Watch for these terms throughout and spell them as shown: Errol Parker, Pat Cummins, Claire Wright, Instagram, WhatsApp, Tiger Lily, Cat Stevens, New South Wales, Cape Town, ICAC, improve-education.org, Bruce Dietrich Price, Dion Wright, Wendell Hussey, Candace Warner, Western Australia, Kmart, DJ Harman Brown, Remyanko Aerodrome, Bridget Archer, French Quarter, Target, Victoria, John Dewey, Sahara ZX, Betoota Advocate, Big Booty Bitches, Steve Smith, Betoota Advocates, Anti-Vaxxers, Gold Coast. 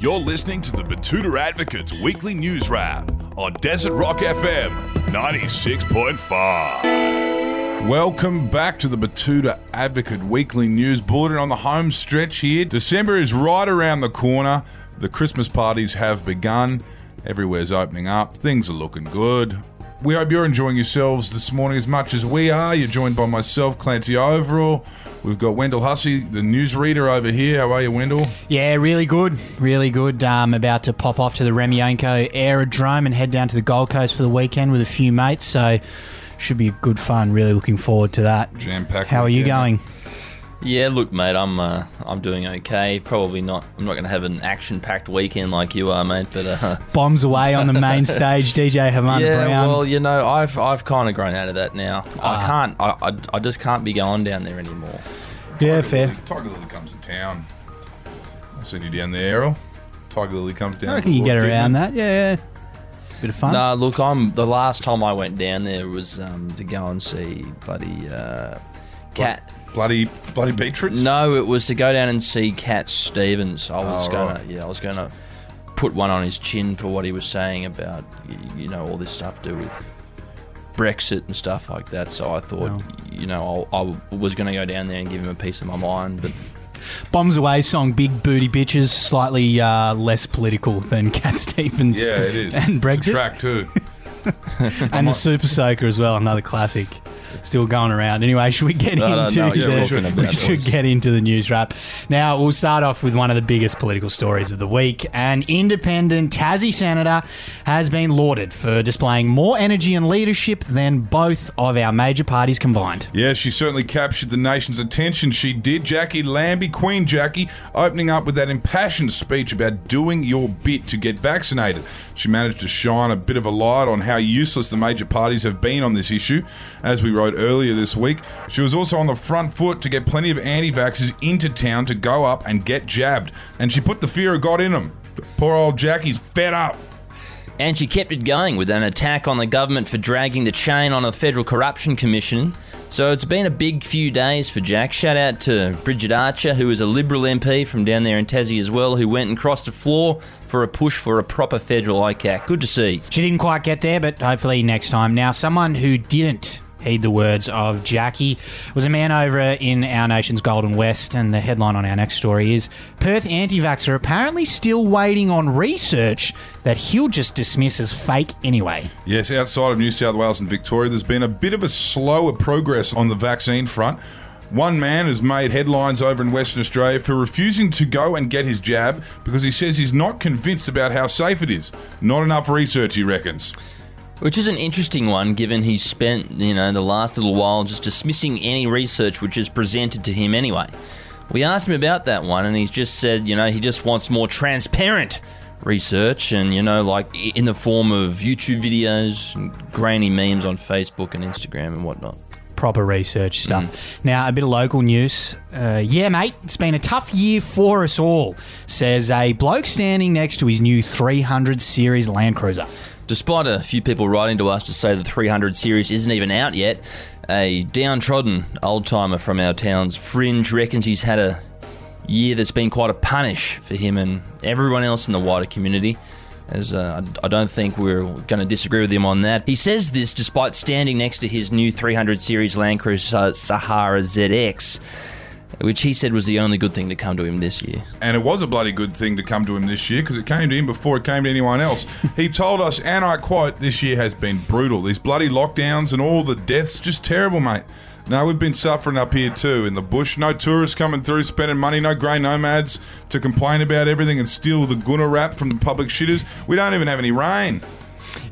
You're listening to the Betoota Advocates Weekly News Wrap on Desert Rock FM 96.5. Welcome back to the Betoota Advocate Weekly News Bulletin on the home stretch here. December is right around the corner. The Christmas parties have begun. Everywhere's opening up. Things are looking good. We hope you're enjoying yourselves this morning as much as we are. You're joined by myself, Clancy Overell. We've got Wendell Hussey, the newsreader over here. How are you, Wendell? Yeah, really good. Really good. About to pop off to the Remyanko Aerodrome and head down to the Gold Coast for the weekend with a few mates. So should be good fun. Really looking forward to that. Jam-packed. How are you going? Yeah, look, mate, I'm doing okay. Probably not. I'm not going to have an action-packed weekend like you are, mate. But Bombs Away on the main stage, DJ Harman Brown. Yeah, well, you know, I've kind of grown out of that now. I just can't be going down there anymore. Yeah, fair. Tiger Lily comes to town. I've seen you down there, Errol. Tiger Lily comes down. I reckon you get around that. Yeah, yeah. Bit of fun. No, look, the last time I went down there was to go and see bloody Cat. Bloody Beatrix? No, it was to go down and see Cat Stevens. I was gonna put one on his chin for what he was saying about, you know, all this stuff to do with Brexit and stuff like that. So I thought, you know, I was gonna go down there and give him a piece of my mind, but. Bombs Away song, Big Booty Bitches, slightly less political than Cat Stevens. Yeah, it is. And Brexit. It's a track too. And the Super Soaker as well, another classic. Still going around. Anyway, should we get into the news wrap? Now, we'll start off with one of the biggest political stories of the week. An independent Tassie senator has been lauded for displaying more energy and leadership than both of our major parties combined. Yeah, she certainly captured the nation's attention. She did. Jackie Lambie, Queen Jackie, opening up with that impassioned speech about doing your bit to get vaccinated. She managed to shine a bit of a light on how useless the major parties have been on this issue. As we wrote earlier this week, she was also on the front foot to get plenty of anti-vaxxers into town to go up and get jabbed. And she put the fear of God in them. Poor old Jackie's fed up. And she kept it going with an attack on the government for dragging the chain on a Federal Corruption Commission. So it's been a big few days for Jack. Shout out to Bridget Archer, who is a Liberal MP from down there in Tassie as well, who went and crossed the floor for a push for a proper federal ICAC. Good to see. She didn't quite get there, but hopefully next time. Now, someone who didn't heed the words of Jackie was a man over in our nation's Golden West, and the headline on our next story is Perth anti-vaxxer apparently still waiting on research that he'll just dismiss as fake anyway. Yes, outside of New South Wales and Victoria, there's been a bit of a slower progress on the vaccine front. One man has made headlines over in Western Australia for refusing to go and get his jab because he says he's not convinced about how safe it is. Not enough research, he reckons. Which is an interesting one, given he spent, you know, the last little while just dismissing any research which is presented to him anyway. We asked him about that one, and he's just said, you know, he just wants more transparent research, and, you know, like in the form of YouTube videos and grainy memes on Facebook and Instagram and whatnot. Proper research stuff. Now, a bit of local news. Yeah, mate, it's been a tough year for us all, says a bloke standing next to his new 300 series Land Cruiser. Despite a few people writing to us to say the 300 series isn't even out yet, a downtrodden old-timer from our town's fringe reckons he's had a year that's been quite a punish for him and everyone else in the wider community. As I don't think we're going to disagree with him on that. He says this despite standing next to his new 300 series Land Cruiser Sahara ZX, which he said was the only good thing to come to him this year. And it was a bloody good thing to come to him this year because it came to him before it came to anyone else. He told us, and I quote, "This year has been brutal. These bloody lockdowns and all the deaths, just terrible, mate. Now, we've been suffering up here too, in the bush. No tourists coming through, spending money, no grey nomads to complain about everything and steal the guna wrap from the public shitters. We don't even have any rain."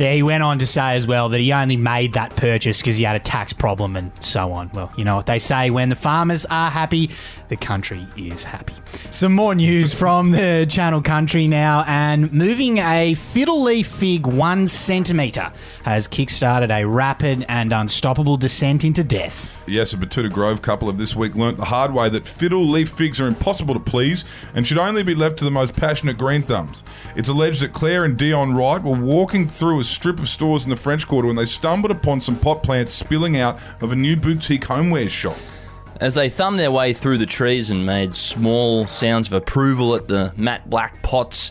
Yeah, he went on to say as well that he only made that purchase because he had a tax problem and so on. Well, you know what they say, when the farmers are happy, the country is happy. Some more news from the Channel Country now, and moving a fiddle leaf fig 1 centimetre has kick-started a rapid and unstoppable descent into death. Yes, a Betoota Grove couple of this week learnt the hard way that fiddle leaf figs are impossible to please and should only be left to the most passionate green thumbs. It's alleged that Claire and Dion Wright were walking through a strip of stores in the French Quarter when they stumbled upon some pot plants spilling out of a new boutique homeware shop. As they thumbed their way through the trees and made small sounds of approval at the matte black pots,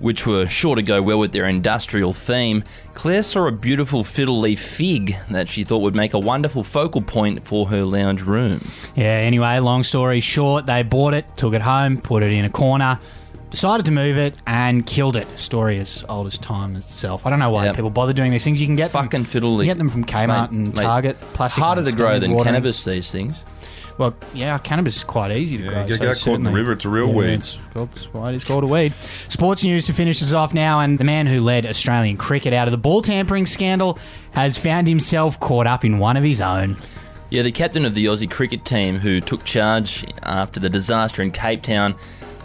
which were sure to go well with their industrial theme, Claire saw a beautiful fiddle leaf fig that she thought would make a wonderful focal point for her lounge room. Yeah, anyway, long story short, they bought it, took it home, put it in a corner, decided to move it, and killed it. Story as old as time itself. I don't know why people bother doing these things. You can get fucking fiddle leaf. You get them from Kmart and Target. Plastic. Harder to grow than cannabis, these things. Well, yeah, cannabis is quite easy to grow. You get caught in the river, it's a real weed. That's right, it's called a weed. Sports news to finish us off now, and the man who led Australian cricket out of the ball tampering scandal has found himself caught up in one of his own. Yeah, the captain of the Aussie cricket team who took charge after the disaster in Cape Town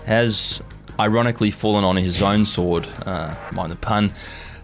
has ironically fallen on his own sword, mind the pun,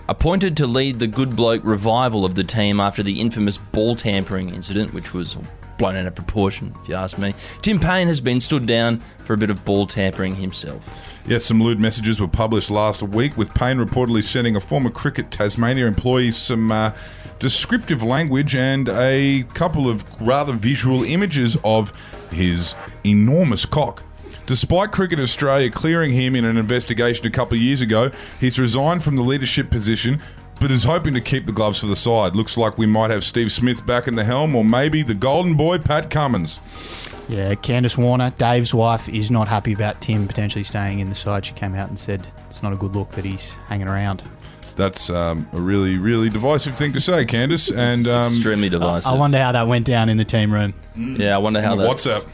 appointed to lead the good bloke revival of the team after the infamous ball tampering incident, which was blown out of proportion, if you ask me. Tim Payne has been stood down for a bit of ball tampering himself. Yes, some lewd messages were published last week, with Payne reportedly sending a former Cricket Tasmania employee some descriptive language and a couple of rather visual images of his enormous cock. Despite Cricket Australia clearing him in an investigation a couple of years ago, he's resigned from the leadership position, but is hoping to keep the gloves for the side. Looks like we might have Steve Smith back in the helm, or maybe the golden boy, Pat Cummins. Yeah, Candace Warner, Dave's wife, is not happy about Tim potentially staying in the side. She came out and said it's not a good look that he's hanging around. That's a really, really divisive thing to say, Candace. And extremely divisive. I wonder how that went down in the team room. Yeah, I wonder how that's WhatsApp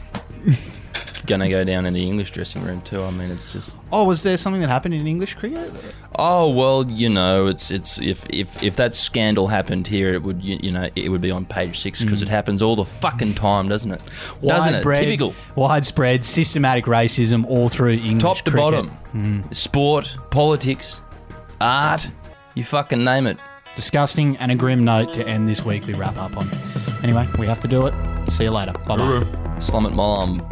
going to go down in the English dressing room too. I mean, it's just... Oh, was there something that happened in English cricket? Oh, well, you know, it's if that scandal happened here, it would it would be on page 6 because it happens all the fucking time, doesn't it? Typical. Widespread, systematic racism all through English cricket. Top to bottom. Sport, politics, art, you fucking name it. Disgusting, and a grim note to end this weekly wrap-up on. Anyway, we have to do it. See you later. Bye-bye. Slum it, Mom.